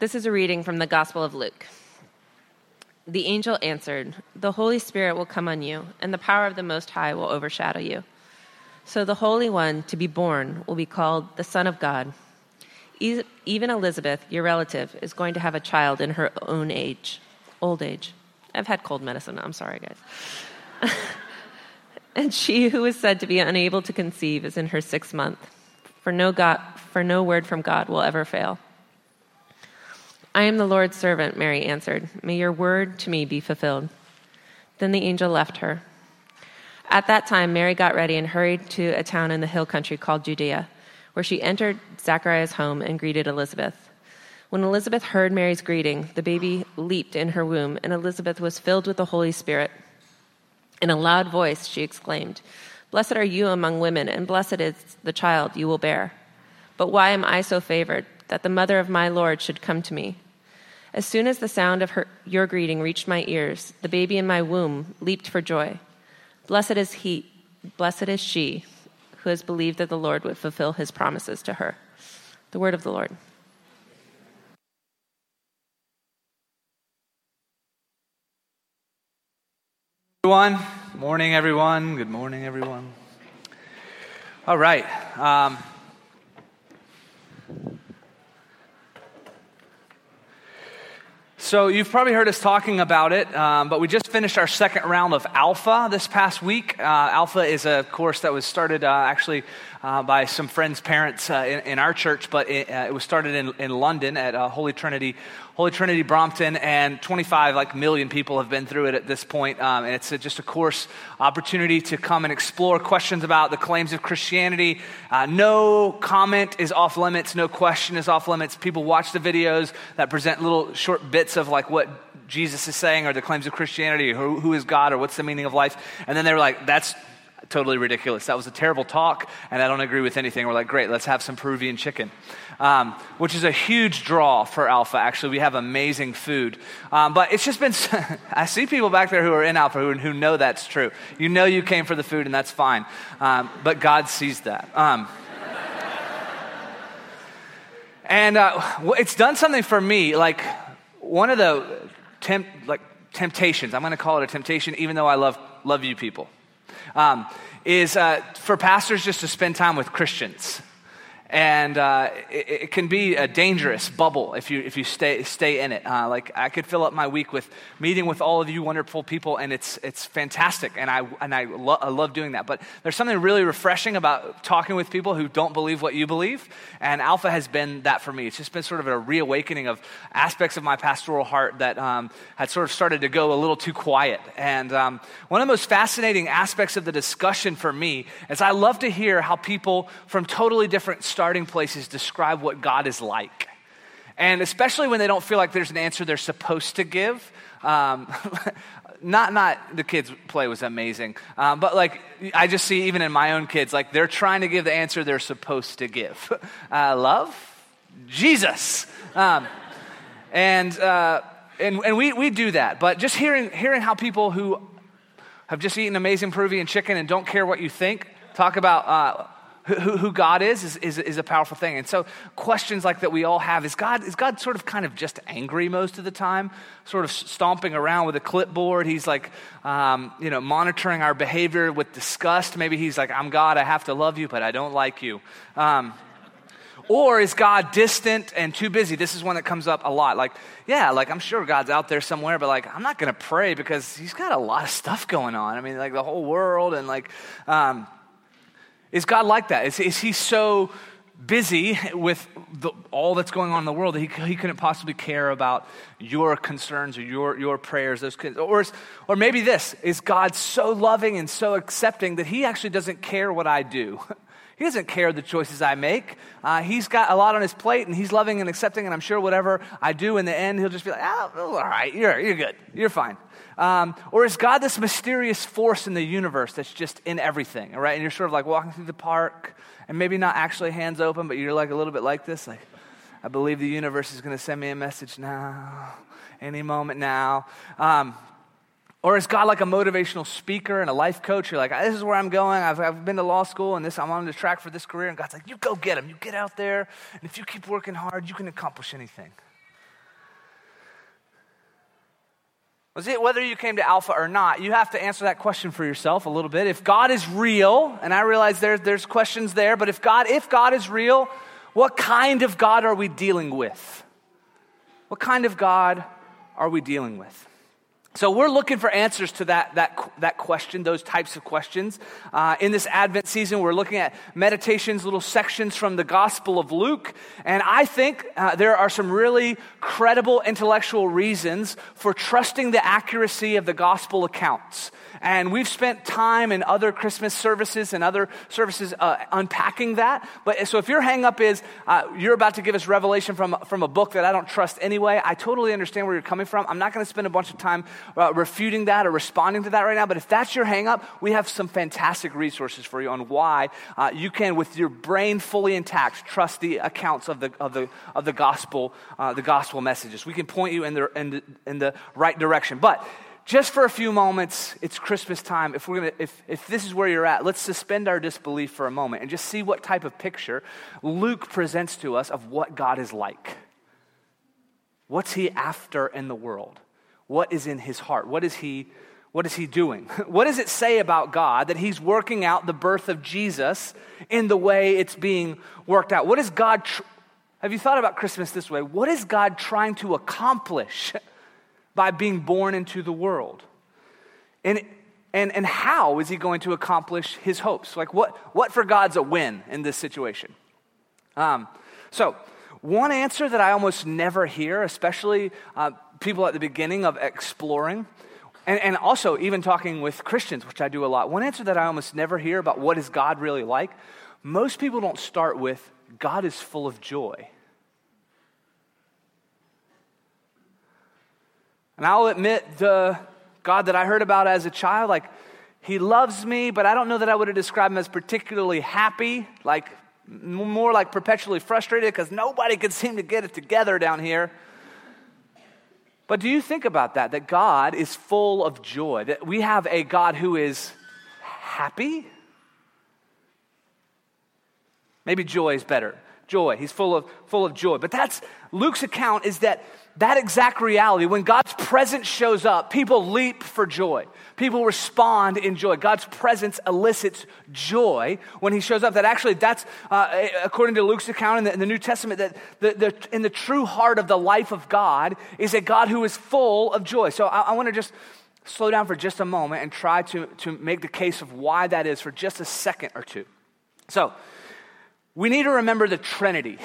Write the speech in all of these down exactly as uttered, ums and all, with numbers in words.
This is a reading from the Gospel of Luke. The angel answered, "The Holy Spirit will come on you, and the power of the Most High will overshadow you. So the Holy One to be born will be called the Son of God. Even Elizabeth, your relative, is going to have a child in her own age, old age. I've had cold medicine. I'm sorry, guys. And she who is said to be unable to conceive is in her sixth month. For no God, for no word from God will ever fail." "I am the Lord's servant," Mary answered. "May your word to me be fulfilled." Then the angel left her. At that time, Mary got ready and hurried to a town in the hill country called Judea, where she entered Zachariah's home and greeted Elizabeth. When Elizabeth heard Mary's greeting, the baby leaped in her womb, and Elizabeth was filled with the Holy Spirit. In a loud voice, she exclaimed, "Blessed are you among women, and blessed is the child you will bear. But why am I so favored that the mother of my Lord should come to me? As soon as the sound of her, your greeting reached my ears, the baby in my womb leaped for joy. Blessed is he, blessed is she, who has believed that the Lord would fulfill his promises to her." The word of the Lord. Everyone, morning, everyone. Good morning, everyone. All right. Um, so you've probably heard us talking about it, um, but we just finished our second round of Alpha this past week. Uh, Alpha is a course that was started uh, actually uh, by some friends' parents uh, in, in our church, but it, uh, it was started in, in London at uh, Holy Trinity. Holy Trinity Brompton, and twenty-five like million people have been through it at this point, um, and it's a, just a course opportunity to come and explore questions about the claims of Christianity. Uh, no comment is off limits, no question is off limits. People watch the videos that present little short bits of like what Jesus is saying or the claims of Christianity, who, who is God or what's the meaning of life, and then they're like, that's totally ridiculous. That was a terrible talk, and I don't agree with anything. We're like, great, let's have some Peruvian chicken, um, which is a huge draw for Alpha. Actually, we have amazing food, um, but it's just been, I see people back there who are in Alpha who, who know that's true. You know you came for the food, and that's fine, um, but God sees that. Um, and uh, it's done something for me, like one of the temp- like temptations, I'm going to call it a temptation, even though I love love you people, Um, is uh, for pastors just to spend time with Christians, and uh, it, it can be a dangerous bubble if you if you stay stay in it. Uh, like I could fill up my week with meeting with all of you wonderful people, and it's it's fantastic, and I and I, lo- I love doing that. But there's something really refreshing about talking with people who don't believe what you believe, and Alpha has been that for me. It's just been sort of a reawakening of aspects of my pastoral heart that um, had sort of started to go a little too quiet. And um, one of the most fascinating aspects of the discussion for me is I love to hear how people from totally different stories starting places describe what God is like. And especially when they don't feel like there's an answer they're supposed to give. Um, not not the kids' play was amazing, um, but like I just see even in my own kids, like they're trying to give the answer they're supposed to give. Uh, love? Jesus. Um, and uh, and and we we do that. But just hearing hearing how people who have just eaten amazing Peruvian chicken and don't care what you think talk about Uh, Who, who God is, is is is a powerful thing. And so questions like that we all have, is God is God sort of kind of just angry most of the time, sort of stomping around with a clipboard? He's like, um, you know, monitoring our behavior with disgust. Maybe he's like, I'm God, I have to love you, but I don't like you. Um, or is God distant and too busy? This is one that comes up a lot. Like, yeah, like I'm sure God's out there somewhere, but like I'm not going to pray because he's got a lot of stuff going on. I mean, like the whole world and like... Um, Is God like that? Is, is he so busy with the, all that's going on in the world that he, he couldn't possibly care about your concerns or your, your prayers? Those or, is, or maybe this, is God so loving and so accepting that he actually doesn't care what I do? He doesn't care the choices I make. Uh, he's got a lot on his plate, and he's loving and accepting, and I'm sure whatever I do in the end, he'll just be like, oh, all right, you're, you're good, you're fine. Um, or is God this mysterious force in the universe that's just in everything, all right? And you're sort of like walking through the park, and maybe not actually hands open, but you're like a little bit like this, like, I believe the universe is going to send me a message now, any moment now. Um Or is God like a motivational speaker and a life coach? You're like, this is where I'm going. I've, I've been to law school, and this I'm on the track for this career. And God's like, you go get him. You get out there, and if you keep working hard, you can accomplish anything. Whether you came to Alpha or not, you have to answer that question for yourself a little bit. If God is real, and I realize there, there's questions there, but if God, if God is real, what kind of God are we dealing with? What kind of God are we dealing with? So we're looking for answers to that that that question, those types of questions. Uh, in this Advent season, we're looking at meditations, little sections from the Gospel of Luke. And I think uh, there are some really credible intellectual reasons for trusting the accuracy of the Gospel accounts. And we've spent time in other Christmas services and other services uh, unpacking that. But so if your hang up is uh, you're about to give us revelation from, from a book that I don't trust anyway, I totally understand where you're coming from. I'm not going to spend a bunch of time uh, refuting that or responding to that right now. But if that's your hang up, we have some fantastic resources for you on why uh, you can, with your brain fully intact, trust the accounts of the of the of the gospel uh, the gospel messages. We can point you in the in the, in the right direction. But just for a few moments, it's Christmas time. If we're gonna, if, if this is where you're at, let's suspend our disbelief for a moment and just see what type of picture Luke presents to us of what God is like. What's he after in the world? What is in his heart? What is he, what is he doing? What does it say about God that he's working out the birth of Jesus in the way it's being worked out? What is God, tr- have you thought about Christmas this way? What is God trying to accomplish by being born into the world? And and and how is he going to accomplish his hopes? Like what what for God's a win in this situation? Um, so one answer that I almost never hear, especially uh, people at the beginning of exploring, and, and also even talking with Christians, which I do a lot, one answer that I almost never hear about what is God really like, most people don't start with, God is full of joy. And I'll admit the God that I heard about as a child, like, he loves me, but I don't know that I would have described him as particularly happy, like more like perpetually frustrated because nobody could seem to get it together down here. But do you think about that, that God is full of joy, that we have a God who is happy? Maybe joy is better. Joy. He's full of full of joy. But that's Luke's account, is that that exact reality. When God's presence shows up, people leap for joy. People respond in joy. God's presence elicits joy when he shows up. That actually, that's uh, according to Luke's account in the, in the New Testament, that the, the, in the true heart of the life of God is a God who is full of joy. So I, I want to just slow down for just a moment and try to, to make the case of why that is for just a second or two. So we need to remember the Trinity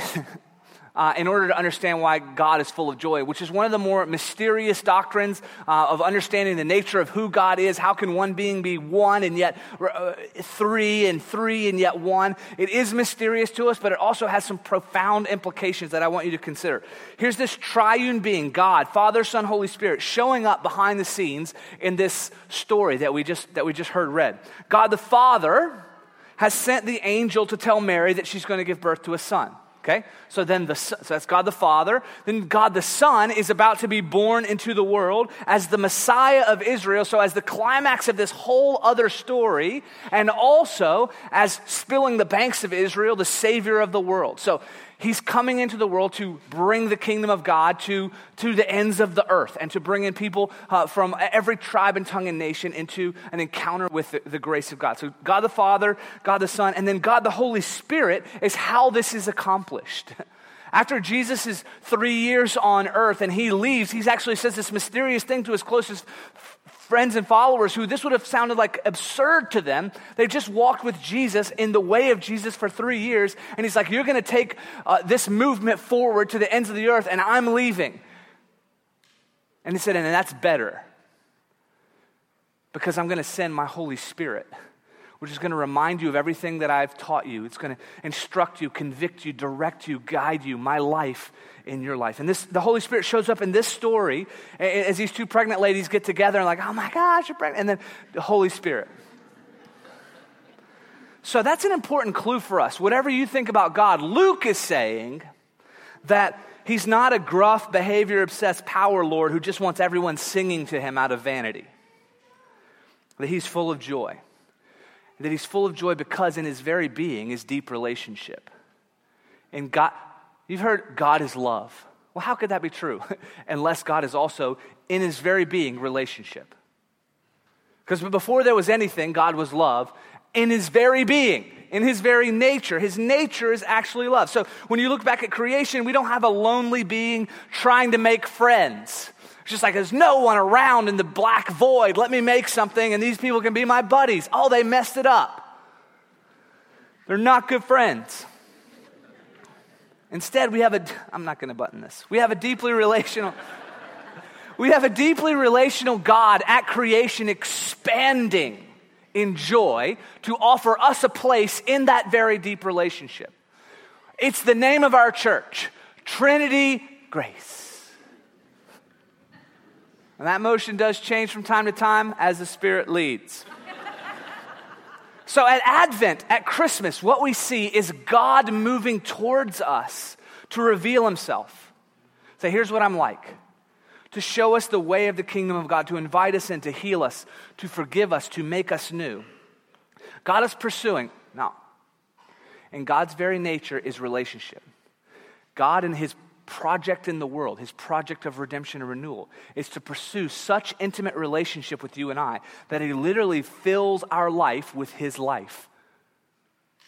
uh, in order to understand why God is full of joy, which is one of the more mysterious doctrines uh, of understanding the nature of who God is. How can one being be one and yet uh, three and three and yet one? It is mysterious to us, but it also has some profound implications that I want you to consider. Here's this triune being, God, Father, Son, Holy Spirit, showing up behind the scenes in this story that we just that we just heard read. God the Father has sent the angel to tell Mary that she's going to give birth to a son, okay? So then the so that's God the Father. Then God the Son is about to be born into the world as the Messiah of Israel, so as the climax of this whole other story, and also as spilling the banks of Israel, the Savior of the world. So he's coming into the world to bring the kingdom of God to, to the ends of the earth and to bring in people uh, from every tribe and tongue and nation into an encounter with the, the grace of God. So God the Father, God the Son, and then God the Holy Spirit is how this is accomplished. After Jesus is three years on earth and he leaves, he actually says this mysterious thing to his closest friends and followers, who this would have sounded like absurd to them. They just walked with Jesus in the way of Jesus for three years. And he's like, you're going to take uh, this movement forward to the ends of the earth, and I'm leaving. And he said, and that's better, because I'm going to send my Holy Spirit, which is going to remind you of everything that I've taught you. It's going to instruct you, convict you, direct you, guide you, my life in your life. And this, the Holy Spirit shows up in this story as these two pregnant ladies get together and like, oh my gosh, you're pregnant. And then the Holy Spirit. So that's an important clue for us. Whatever you think about God, Luke is saying that he's not a gruff, behavior-obsessed power lord who just wants everyone singing to him out of vanity. That he's full of joy. That he's full of joy because in his very being is deep relationship. And God, you've heard God is love. Well, how could that be true unless God is also in his very being relationship? Because before there was anything, God was love in his very being, in his very nature. His nature is actually love. So when you look back at creation, we don't have a lonely being trying to make friends. It's just like, there's no one around in the black void. Let me make something and these people can be my buddies. Oh, they messed it up. They're not good friends. Instead, we have a, I'm not going to button this. We have a deeply relational, we have a deeply relational God at creation expanding in joy to offer us a place in that very deep relationship. It's the name of our church, Trinity Grace. And that motion does change from time to time as the Spirit leads. So at Advent, at Christmas, what we see is God moving towards us to reveal himself. Say, here's what I'm like. To show us the way of the kingdom of God, to invite us in, to heal us, to forgive us, to make us new. God is pursuing, now, and God's very nature is relationship. God and his project in the world, his project of redemption and renewal, is to pursue such intimate relationship with you and I that he literally fills our life with his life.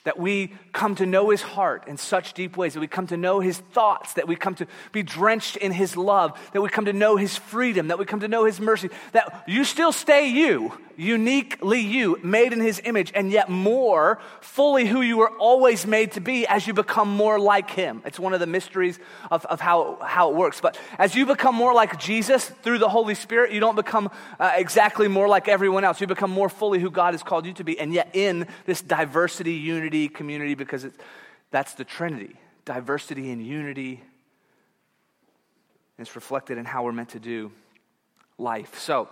That we come to know his heart in such deep ways, that we come to know his thoughts, that we come to be drenched in his love, that we come to know his freedom, that we come to know his mercy, that you still stay you, uniquely you, made in his image, and yet more fully who you were always made to be as you become more like him. It's one of the mysteries of, of how, how it works. But as you become more like Jesus through the Holy Spirit, you don't become uh, exactly more like everyone else. You become more fully who God has called you to be, and yet in this diversity, unity, community, because it's, that's the Trinity, diversity and unity. It's reflected in how we're meant to do life. So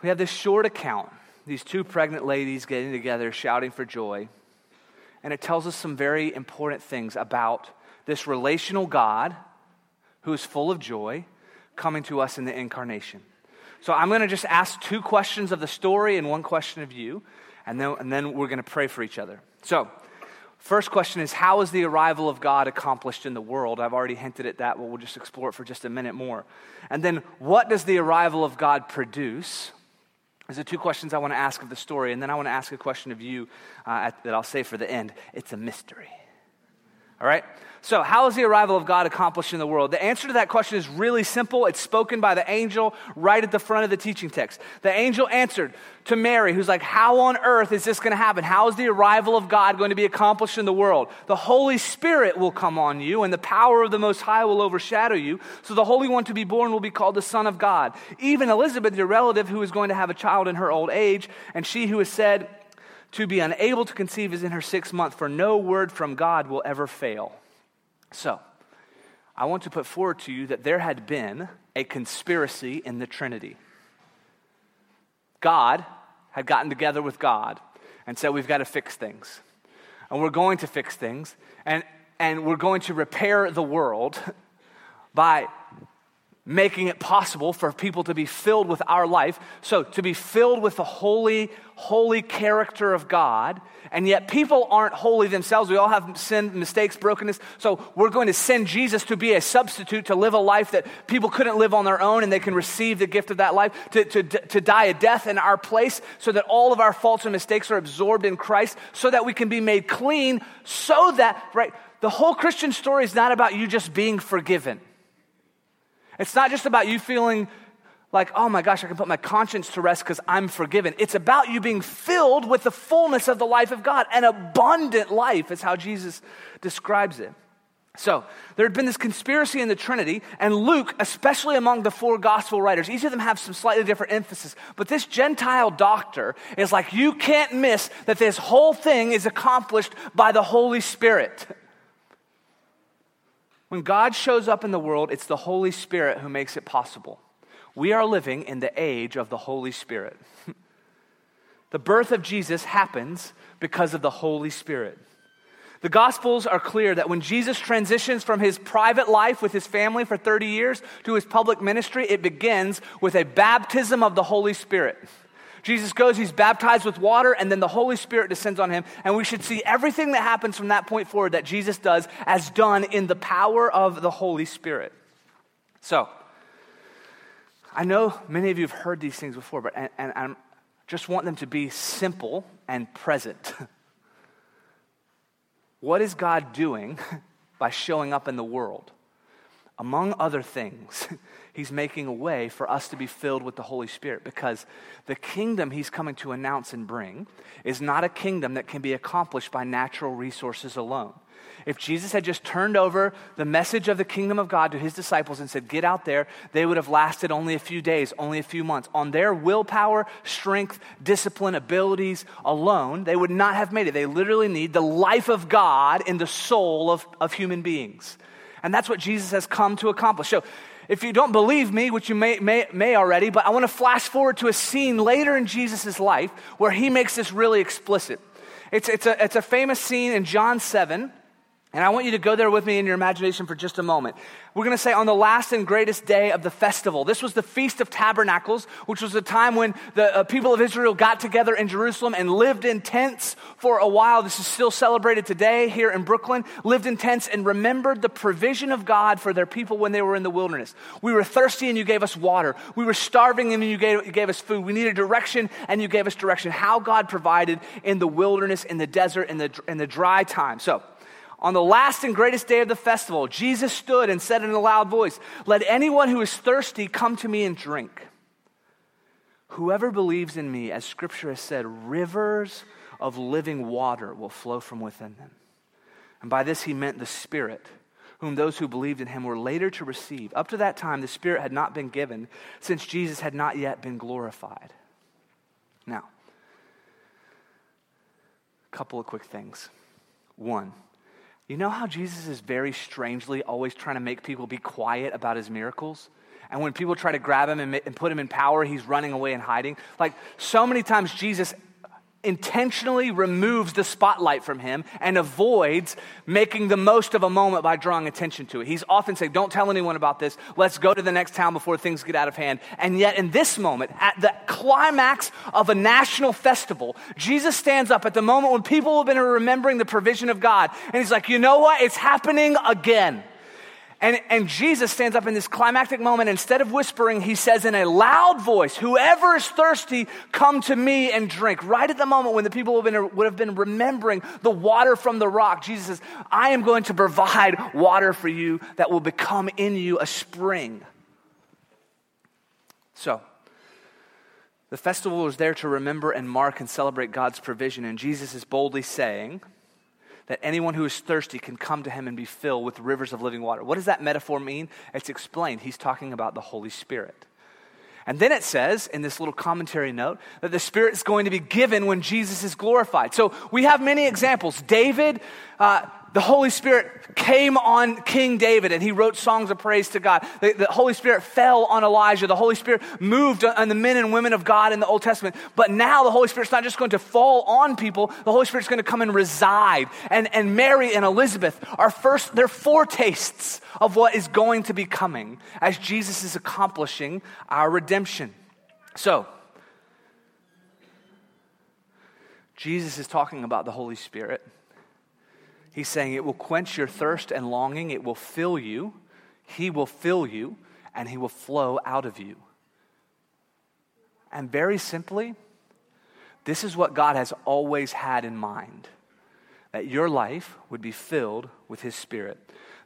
we have this short account, these two pregnant ladies getting together, shouting for joy, and it tells us some very important things about this relational God who is full of joy coming to us in the incarnation. So I'm going to just ask two questions of the story and one question of you. And then, and then we're going to pray for each other. So, first question is, how is the arrival of God accomplished in the world? I've already hinted at that, but we'll just explore it for just a minute more. And then, what does the arrival of God produce? These are two questions I want to ask of the story, and then I want to ask a question of you uh, at, that I'll save for the end. It's a mystery. All right? So, how is the arrival of God accomplished in the world? The answer to that question is really simple. It's spoken by the angel right at the front of the teaching text. The angel answered to Mary, who's like, how on earth is this going to happen? How is the arrival of God going to be accomplished in the world? The Holy Spirit will come on you, and the power of the Most High will overshadow you. So the Holy One to be born will be called the Son of God. Even Elizabeth, your relative, who is going to have a child in her old age, and she who is said to be unable to conceive is in her sixth month, for no word from God will ever fail. So, I want to put forward to you that there had been a conspiracy in the Trinity. God had gotten together with God and said, we've got to fix things. And we're going to fix things. And, and we're going to repair the world by making it possible for people to be filled with our life. So to be filled with the holy, holy character of God, and yet people aren't holy themselves. We all have sin, mistakes, brokenness. So we're going to send Jesus to be a substitute, to live a life that people couldn't live on their own, and they can receive the gift of that life, to, to, to die a death in our place so that all of our faults and mistakes are absorbed in Christ so that we can be made clean, so that, right, the whole Christian story is not about you just being forgiven. It's not just about you feeling like, oh my gosh, I can put my conscience to rest because I'm forgiven. It's about you being filled with the fullness of the life of God. An abundant life is how Jesus describes it. So there had been this conspiracy in the Trinity, and Luke, especially among the four gospel writers, each of them have some slightly different emphasis, but this Gentile doctor is like, you can't miss that this whole thing is accomplished by the Holy Spirit. When God shows up in the world, it's the Holy Spirit who makes it possible. We are living in the age of the Holy Spirit. The birth of Jesus happens because of the Holy Spirit. The Gospels are clear that when Jesus transitions from his private life with his family for thirty years to his public ministry, it begins with a baptism of the Holy Spirit. Jesus goes, he's baptized with water, and then the Holy Spirit descends on him. And we should see everything that happens from that point forward that Jesus does as done in the power of the Holy Spirit. So, I know many of you have heard these things before, but and, and I just want them to be simple and present. What is God doing by showing up in the world? Among other things, he's making a way for us to be filled with the Holy Spirit, because the kingdom he's coming to announce and bring is not a kingdom that can be accomplished by natural resources alone. If Jesus had just turned over the message of the kingdom of God to his disciples and said, get out there, they would have lasted only a few days, only a few months. On their willpower, strength, discipline, abilities alone, they would not have made it. They literally need the life of God in the soul of, of human beings. And that's what Jesus has come to accomplish. So if you don't believe me, which you may, may, may already, but I want to flash forward to a scene later in Jesus' life where he makes this really explicit. It's, it's, a, it's a famous scene in John seven. And I want you to go there with me in your imagination for just a moment. We're going to say on the last and greatest day of the festival. This was the Feast of Tabernacles, which was the time when the uh, people of Israel got together in Jerusalem and lived in tents for a while. This is still celebrated today here in Brooklyn. Lived in tents and remembered the provision of God for their people when they were in the wilderness. We were thirsty and you gave us water. We were starving and you gave, you gave us food. We needed direction and you gave us direction. How God provided in the wilderness, in the desert, in the, in the dry time. So, on the last and greatest day of the festival, Jesus stood and said in a loud voice, "Let anyone who is thirsty come to me and drink. Whoever believes in me, as Scripture has said, rivers of living water will flow from within them." And by this he meant the Spirit, whom those who believed in him were later to receive. Up to that time, the Spirit had not been given, since Jesus had not yet been glorified. Now, a couple of quick things. One, you know how Jesus is very strangely always trying to make people be quiet about his miracles? And when people try to grab him and, and put him in power, he's running away and hiding. Like, so many times Jesus intentionally removes the spotlight from him and avoids making the most of a moment by drawing attention to it. He's often saying, don't tell anyone about this. Let's go to the next town before things get out of hand. And yet in this moment, at the climax of a national festival, Jesus stands up at the moment when people have been remembering the provision of God. And he's like, you know what? It's happening again. And, and Jesus stands up in this climactic moment. Instead of whispering, he says in a loud voice, whoever is thirsty, come to me and drink. Right at the moment when the people would have been, would have been remembering the water from the rock, Jesus says, I am going to provide water for you that will become in you a spring. So, the festival was there to remember and mark and celebrate God's provision. And Jesus is boldly saying that anyone who is thirsty can come to him and be filled with rivers of living water. What does that metaphor mean? It's explained. He's talking about the Holy Spirit. And then it says, in this little commentary note, that the Spirit is going to be given when Jesus is glorified. So we have many examples. David, uh, the Holy Spirit came on King David, and he wrote songs of praise to God. The, the Holy Spirit fell on Elijah. The Holy Spirit moved on the men and women of God in the Old Testament. But now the Holy Spirit's not just going to fall on people. The Holy Spirit's going to come and reside. And, and Mary and Elizabeth are first, they're foretastes of what is going to be coming as Jesus is accomplishing our redemption. So, Jesus is talking about the Holy Spirit. He's saying it will quench your thirst and longing. It will fill you. He will fill you, and he will flow out of you. And very simply, this is what God has always had in mind, that your life would be filled with his Spirit.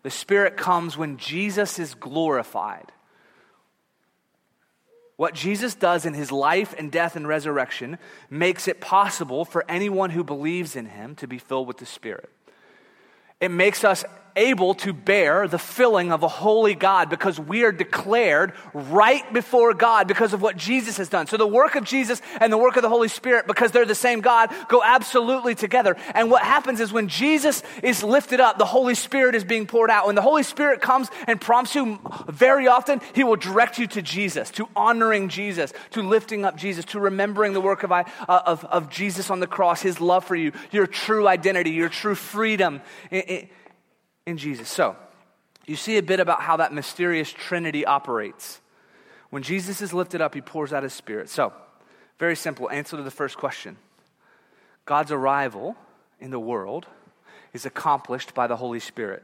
The Spirit comes when Jesus is glorified. What Jesus does in his life and death and resurrection makes it possible for anyone who believes in him to be filled with the Spirit. It makes us able to bear the filling of a holy God, because we are declared right before God because of what Jesus has done. So the work of Jesus and the work of the Holy Spirit, because they're the same God, go absolutely together. And what happens is when Jesus is lifted up, the Holy Spirit is being poured out. When the Holy Spirit comes and prompts you, very often he will direct you to Jesus, to honoring Jesus, to lifting up Jesus, to remembering the work of, uh, of, of Jesus on the cross, his love for you, your true identity, your true freedom in, in, in Jesus. So, you see a bit about how that mysterious Trinity operates. When Jesus is lifted up, he pours out his Spirit. So, Very simple answer to the first question. God's arrival in the world is accomplished by the Holy Spirit.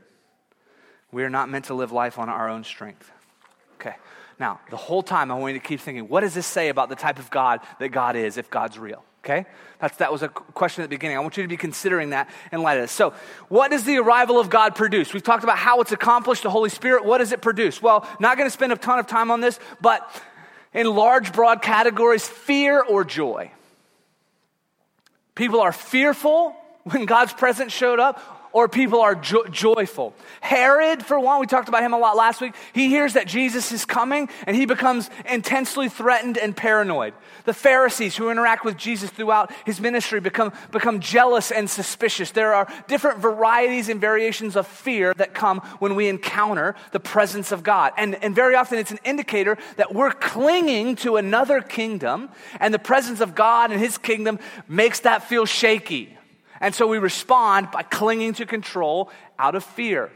We are not meant to live life on our own strength. Okay, now, the whole time I want you to keep thinking, what does this say about the type of God that God is if God's real? Okay, That's, that was a question at the beginning. I want you to be considering that in light of this. So what does the arrival of God produce? We've talked about how it's accomplished, the Holy Spirit. What does it produce? Well, not going to spend a ton of time on this, but in large, broad categories, fear or joy. People are fearful when God's presence showed up, or people are jo- joyful. Herod, for one, we talked about him a lot last week. He hears that Jesus is coming, and he becomes intensely threatened and paranoid. The Pharisees, who interact with Jesus throughout his ministry, become, become jealous and suspicious. There are different varieties and variations of fear that come when we encounter the presence of God. And, and very often it's an indicator that we're clinging to another kingdom, and the presence of God and his kingdom makes that feel shaky. And so we respond by clinging to control out of fear.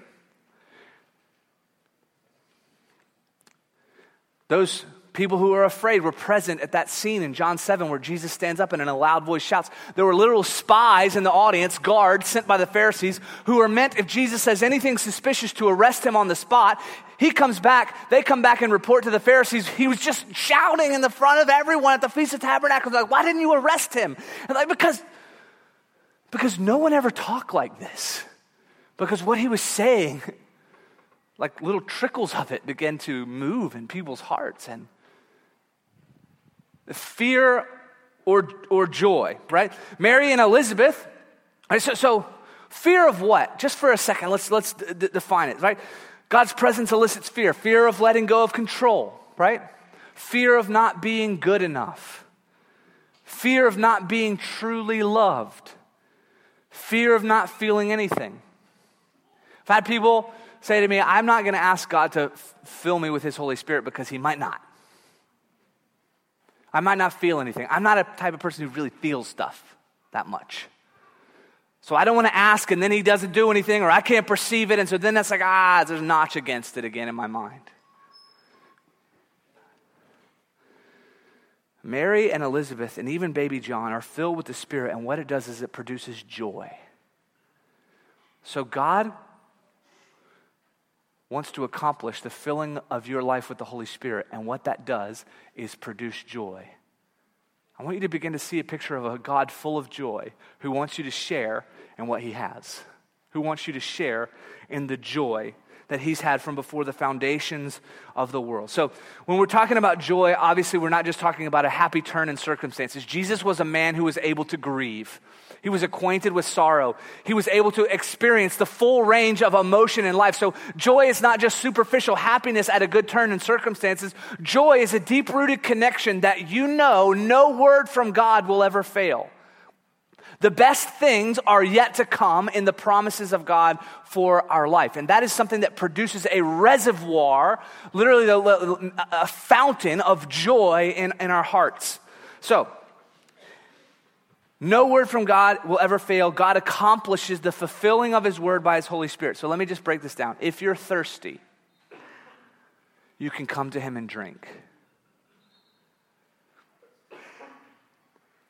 Those people who are afraid were present at that scene in John seven where Jesus stands up and in a loud voice shouts. There were literal spies in the audience, guards sent by the Pharisees, who are meant, if Jesus says anything suspicious, to arrest him on the spot. He comes back, they come back and report to the Pharisees, he was just shouting in the front of everyone at the Feast of Tabernacles, like, why didn't you arrest him? And like, because... Because no one ever talked like this. Because what he was saying, like little trickles of it began to move in people's hearts. And the fear or or joy, right? Mary and Elizabeth, right? So, so fear of what? Just for a second, let's, let's d- d- define it, right? God's presence elicits fear. Fear of letting go of control, right? Fear of not being good enough. Fear of not being truly loved. Fear of not feeling anything. I've had people say to me, I'm not going to ask God to f- fill me with his Holy Spirit because he might not. I might not feel anything. I'm not a type of person who really feels stuff that much. So I don't want to ask and then he doesn't do anything, or I can't perceive it. And so then that's like, ah, there's a notch against it again in my mind. Mary and Elizabeth and even baby John are filled with the Spirit, and what it does is it produces joy. So God wants to accomplish the filling of your life with the Holy Spirit, and what that does is produce joy. I want you to begin to see a picture of a God full of joy who wants you to share in what he has, who wants you to share in the joy that he's had from before the foundations of the world. So when we're talking about joy, obviously we're not just talking about a happy turn in circumstances. Jesus was a man who was able to grieve. He was acquainted with sorrow. He was able to experience the full range of emotion in life. So joy is not just superficial happiness at a good turn in circumstances. Joy is a deep-rooted connection that you know no word from God will ever fail. The best things are yet to come in the promises of God for our life. And that is something that produces a reservoir, literally a, a fountain of joy in, in our hearts. So, no word from God will ever fail. God accomplishes the fulfilling of his word by his Holy Spirit. So let me just break this down. If you're thirsty, you can come to him and drink.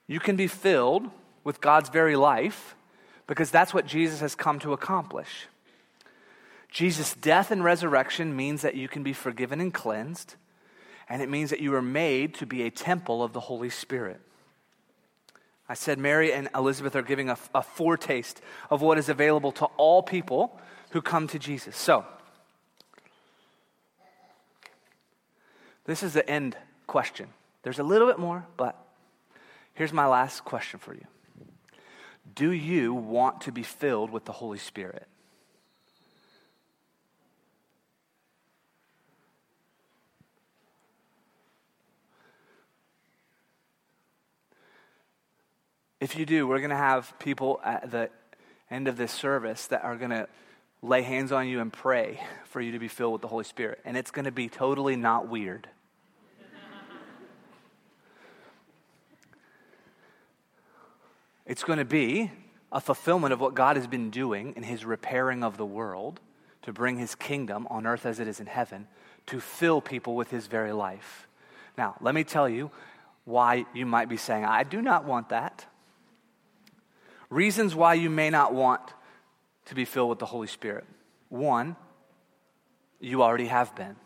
You can be filled with God's very life, because that's what Jesus has come to accomplish. Jesus' death and resurrection means that you can be forgiven and cleansed, and it means that you are made to be a temple of the Holy Spirit. I said Mary and Elizabeth are giving a, a foretaste of what is available to all people who come to Jesus. So, this is the end question. There's a little bit more, but here's my last question for you. Do you want to be filled with the Holy Spirit? If you do, we're going to have people at the end of this service that are going to lay hands on you and pray for you to be filled with the Holy Spirit. And it's going to be totally not weird. It's going to be a fulfillment of what God has been doing in his repairing of the world to bring his kingdom on earth as it is in heaven to fill people with his very life. Now, let me tell you, why you might be saying, I do not want that. Reasons why you may not want to be filled with the Holy Spirit. One, you already have been.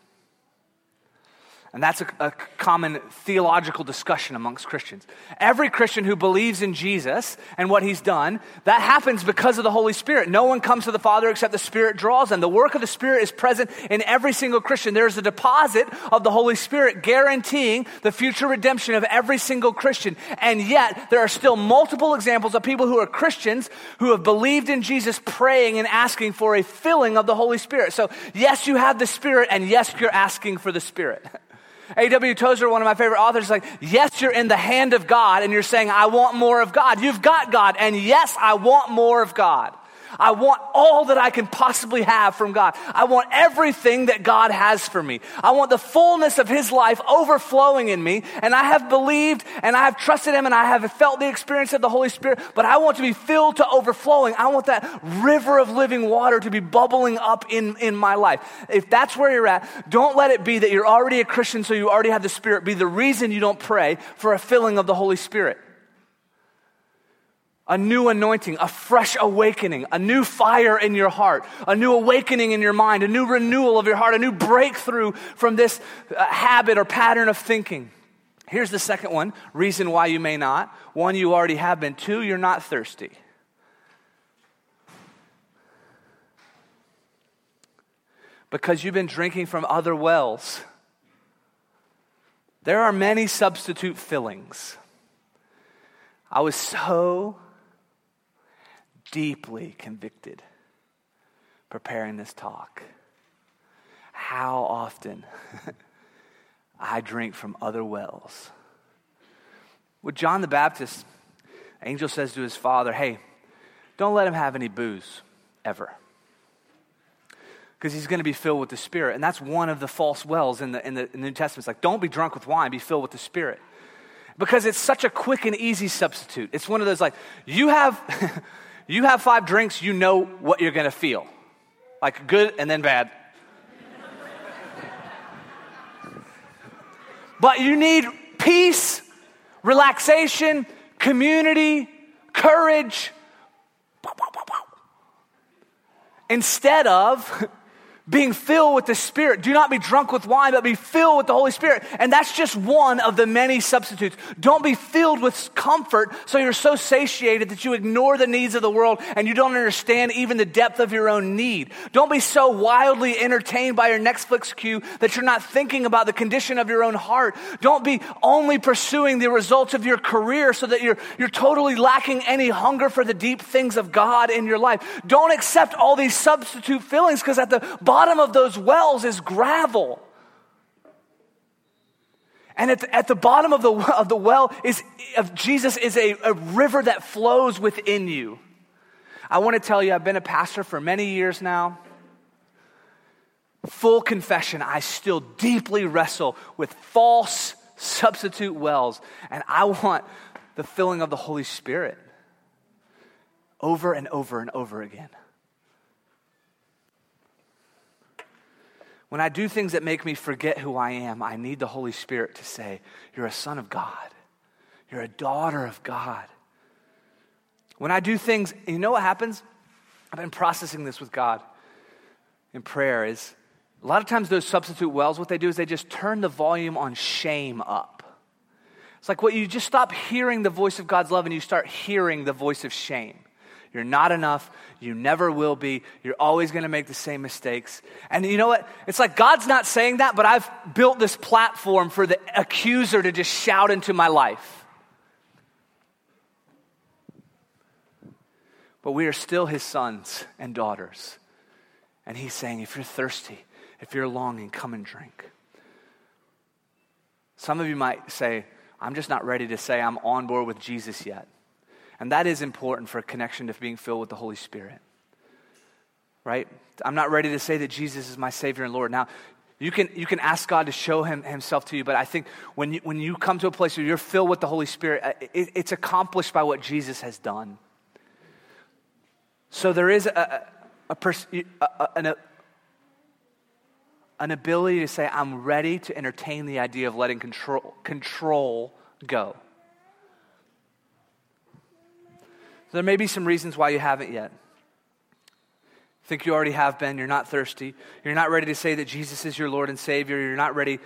And that's a, a common theological discussion amongst Christians. Every Christian who believes in Jesus and what he's done, that happens because of the Holy Spirit. No one comes to the Father except the Spirit draws them. The work of the Spirit is present in every single Christian. There's a deposit of the Holy Spirit guaranteeing the future redemption of every single Christian. And yet, there are still multiple examples of people who are Christians who have believed in Jesus, praying and asking for a filling of the Holy Spirit. So, yes, you have the Spirit, and yes, you're asking for the Spirit. A W Tozer, one of my favorite authors, is like, yes, you're in the hand of God, and you're saying, I want more of God. You've got God, and yes, I want more of God. I want all that I can possibly have from God. I want everything that God has for me. I want the fullness of his life overflowing in me, and I have believed, and I have trusted him, and I have felt the experience of the Holy Spirit, but I want to be filled to overflowing. I want that river of living water to be bubbling up in, in my life. If that's where you're at, don't let it be that you're already a Christian, so you already have the Spirit, be the reason you don't pray for a filling of the Holy Spirit. A new anointing, a fresh awakening, a new fire in your heart, a new awakening in your mind, a new renewal of your heart, a new breakthrough from this uh, habit or pattern of thinking. Here's the second one, reason why you may not. One, you already have been. Two, you're not thirsty. Because you've been drinking from other wells. There are many substitute fillings. I was so deeply convicted preparing this talk. How often I drink from other wells. With John the Baptist, angel says to his father, hey, don't let him have any booze ever. Because he's going to be filled with the Spirit. And that's one of the false wells in the, in the New Testament. It's like, don't be drunk with wine, be filled with the Spirit. Because it's such a quick and easy substitute. It's one of those like, you have you have five drinks, you know what you're going to feel. Like good and then bad. But you need peace, relaxation, community, courage. Instead of being filled with the Spirit. Do not be drunk with wine, but be filled with the Holy Spirit. And that's just one of the many substitutes. Don't be filled with comfort so you're so satiated that you ignore the needs of the world and you don't understand even the depth of your own need. Don't be so wildly entertained by your Netflix queue that you're not thinking about the condition of your own heart. Don't be only pursuing the results of your career so that you're, you're totally lacking any hunger for the deep things of God in your life. Don't accept all these substitute feelings because at the bottom Bottom of those wells is gravel, and at the, at the bottom of the of the well is of Jesus is a, a river that flows within you. I want to tell you, I've been a pastor for many years now. Full confession, I still deeply wrestle with false substitute wells, and I want the filling of the Holy Spirit over and over and over again. When I do things that make me forget who I am, I need the Holy Spirit to say, you're a son of God. You're a daughter of God. When I do things, you know what happens? I've been processing this with God in prayer is a lot of times those substitute wells, what they do is they just turn the volume on shame up. It's like what you just stop hearing the voice of God's love and you start hearing the voice of shame. You're not enough. You never will be. You're always going to make the same mistakes. And you know what? It's like God's not saying that, but I've built this platform for the accuser to just shout into my life. But we are still his sons and daughters. And he's saying, if you're thirsty, if you're longing, come and drink. Some of you might say, I'm just not ready to say I'm on board with Jesus yet. And that is important for a connection to being filled with the Holy Spirit, right? I'm not ready to say that Jesus is my Savior and Lord. Now, you can you can ask God to show him, himself to you, but I think when you, when you come to a place where you're filled with the Holy Spirit, it, it's accomplished by what Jesus has done. So there is a, a, pers- a, an, an ability to say, I'm ready to entertain the idea of letting control, control go. There may be some reasons why you haven't yet. I think you already have been. You're not thirsty. You're not ready to say that Jesus is your Lord and Savior. You're not ready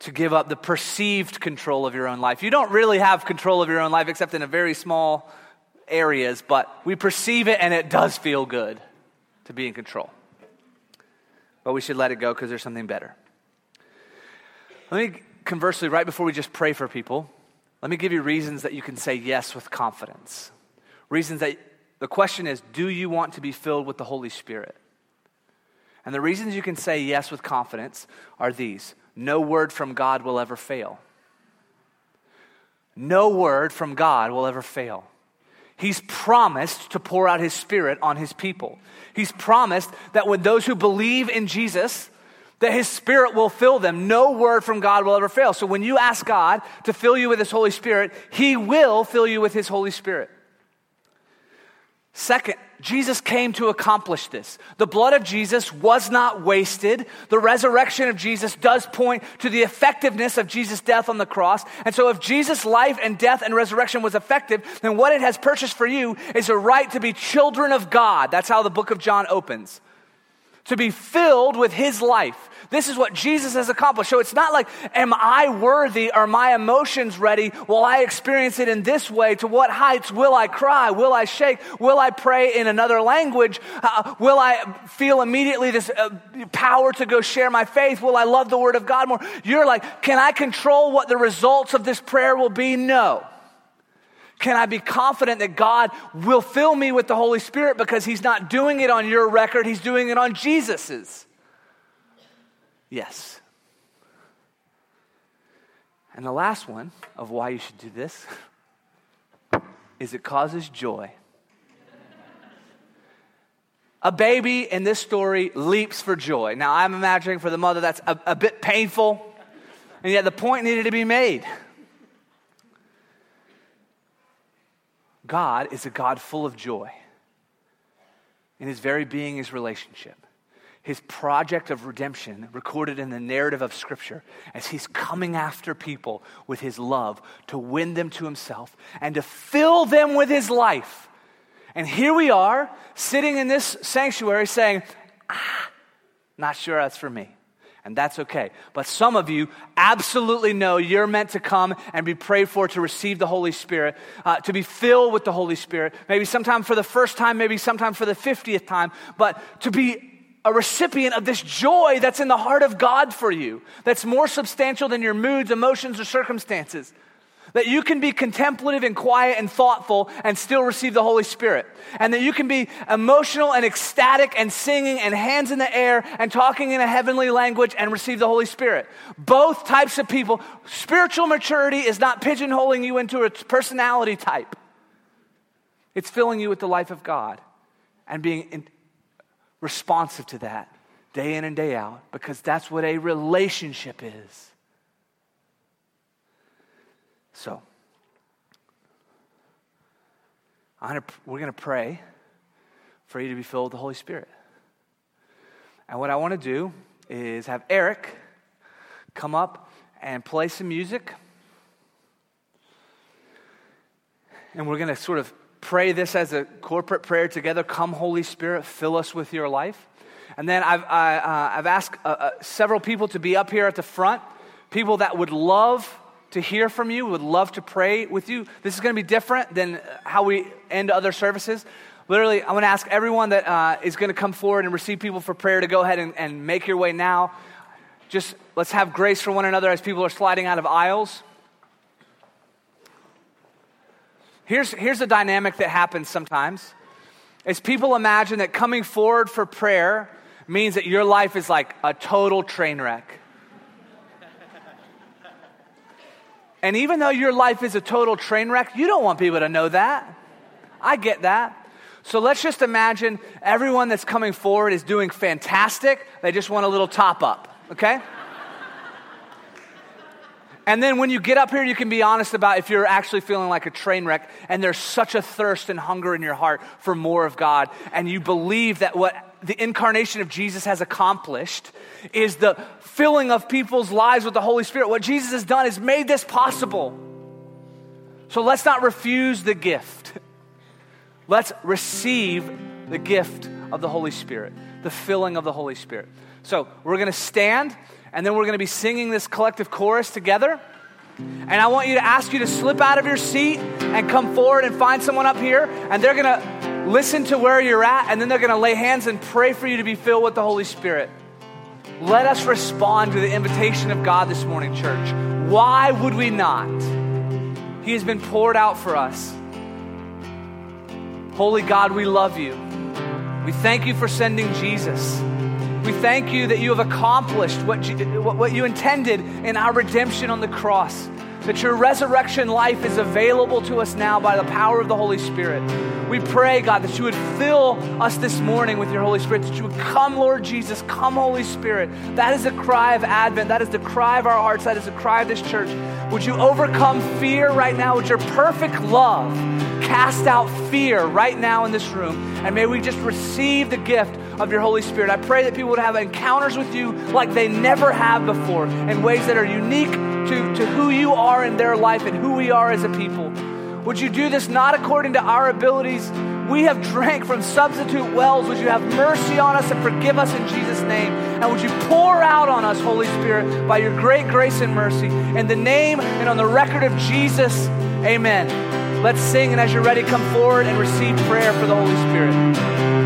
to give up the perceived control of your own life. You don't really have control of your own life except in a very small areas, but we perceive it and it does feel good to be in control. But we should let it go because there's something better. Let me, conversely, right before we just pray for people, let me give you reasons that you can say yes with confidence. Reasons that, the question is, do you want to be filled with the Holy Spirit? And the reasons you can say yes with confidence are these. No word from God will ever fail. No word from God will ever fail. He's promised to pour out his Spirit on his people. He's promised that when those who believe in Jesus, that his Spirit will fill them. No word from God will ever fail. So when you ask God to fill you with his Holy Spirit, he will fill you with his Holy Spirit. Second, Jesus came to accomplish this. The blood of Jesus was not wasted. The resurrection of Jesus does point to the effectiveness of Jesus' death on the cross. And so if Jesus' life and death and resurrection was effective, then what it has purchased for you is a right to be children of God. That's how the book of John opens. To be filled with his life. This is what Jesus has accomplished. So it's not like, am I worthy? Are my emotions ready? Will I experience it in this way? To what heights will I cry? Will I shake? Will I pray in another language? Uh, will I feel immediately this uh, power to go share my faith? Will I love the word of God more? You're like, can I control what the results of this prayer will be? No. Can I be confident that God will fill me with the Holy Spirit because he's not doing it on your record, he's doing it on Jesus's? Yes. And the last one of why you should do this is it causes joy. A baby in this story leaps for joy. Now, I'm imagining for the mother that's a, a bit painful, and yet the point needed to be made. God is a God full of joy. In his very being is relationship. His project of redemption recorded in the narrative of Scripture as he's coming after people with his love to win them to himself and to fill them with his life. And here we are sitting in this sanctuary saying, ah, not sure that's for me. And that's okay. But some of you absolutely know you're meant to come and be prayed for to receive the Holy Spirit, uh, to be filled with the Holy Spirit, maybe sometime for the first time, maybe sometime for the fiftieth time, but to be a recipient of this joy that's in the heart of God for you, that's more substantial than your moods, emotions, or circumstances. That you can be contemplative and quiet and thoughtful and still receive the Holy Spirit. And that you can be emotional and ecstatic and singing and hands in the air and talking in a heavenly language and receive the Holy Spirit. Both types of people. Spiritual maturity is not pigeonholing you into a personality type. It's filling you with the life of God and being in- responsive to that day in and day out, because that's what a relationship is. So, I'm gonna, we're going to pray for you to be filled with the Holy Spirit. And what I want to do is have Eric come up and play some music. And we're going to sort of pray this as a corporate prayer together. Come, Holy Spirit, fill us with your life. And then I've, I, uh, I've asked uh, uh, several people to be up here at the front, people that would love to hear from you, would love to pray with you. This is going to be different than how we end other services. Literally, I'm going to ask everyone that uh, is going to come forward and receive people for prayer to go ahead and, and make your way now. Just let's have grace for one another as people are sliding out of aisles. Here's, here's a dynamic that happens sometimes. Is people imagine that coming forward for prayer means that your life is like a total train wreck. And even though your life is a total train wreck, you don't want people to know that. I get that. So let's just imagine everyone that's coming forward is doing fantastic. They just want a little top up, okay? And then when you get up here, you can be honest about if you're actually feeling like a train wreck and there's such a thirst and hunger in your heart for more of God, and you believe that what the incarnation of Jesus has accomplished is the filling of people's lives with the Holy Spirit. What Jesus has done is made this possible. So let's not refuse the gift. Let's receive the gift of the Holy Spirit, the filling of the Holy Spirit. So we're going to stand, and then we're going to be singing this collective chorus together. And I want you to ask you to slip out of your seat and come forward and find someone up here, and they're going to listen to where you're at, and then they're going to lay hands and pray for you to be filled with the Holy Spirit. Let us respond to the invitation of God this morning, church. Why would we not? He has been poured out for us. Holy God, we love you. We thank you for sending Jesus. We thank you that you have accomplished what you, what you intended in our redemption on the cross, that your resurrection life is available to us now by the power of the Holy Spirit. We pray, God, that you would fill us this morning with your Holy Spirit, that you would come, Lord Jesus, come, Holy Spirit. That is the cry of Advent. That is the cry of our hearts. That is the cry of this church. Would you overcome fear right now with your perfect love? Cast out fear right now in this room. And may we just receive the gift of your Holy Spirit. I pray that people would have encounters with you like they never have before, in ways that are unique to, to who you are in their life and who we are as a people. Would you do this not according to our abilities? We have drank from substitute wells. Would you have mercy on us and forgive us in Jesus' name? And would you pour out on us, Holy Spirit, by your great grace and mercy, in the name and on the record of Jesus, amen. Let's sing, and as you're ready, come forward and receive prayer for the Holy Spirit.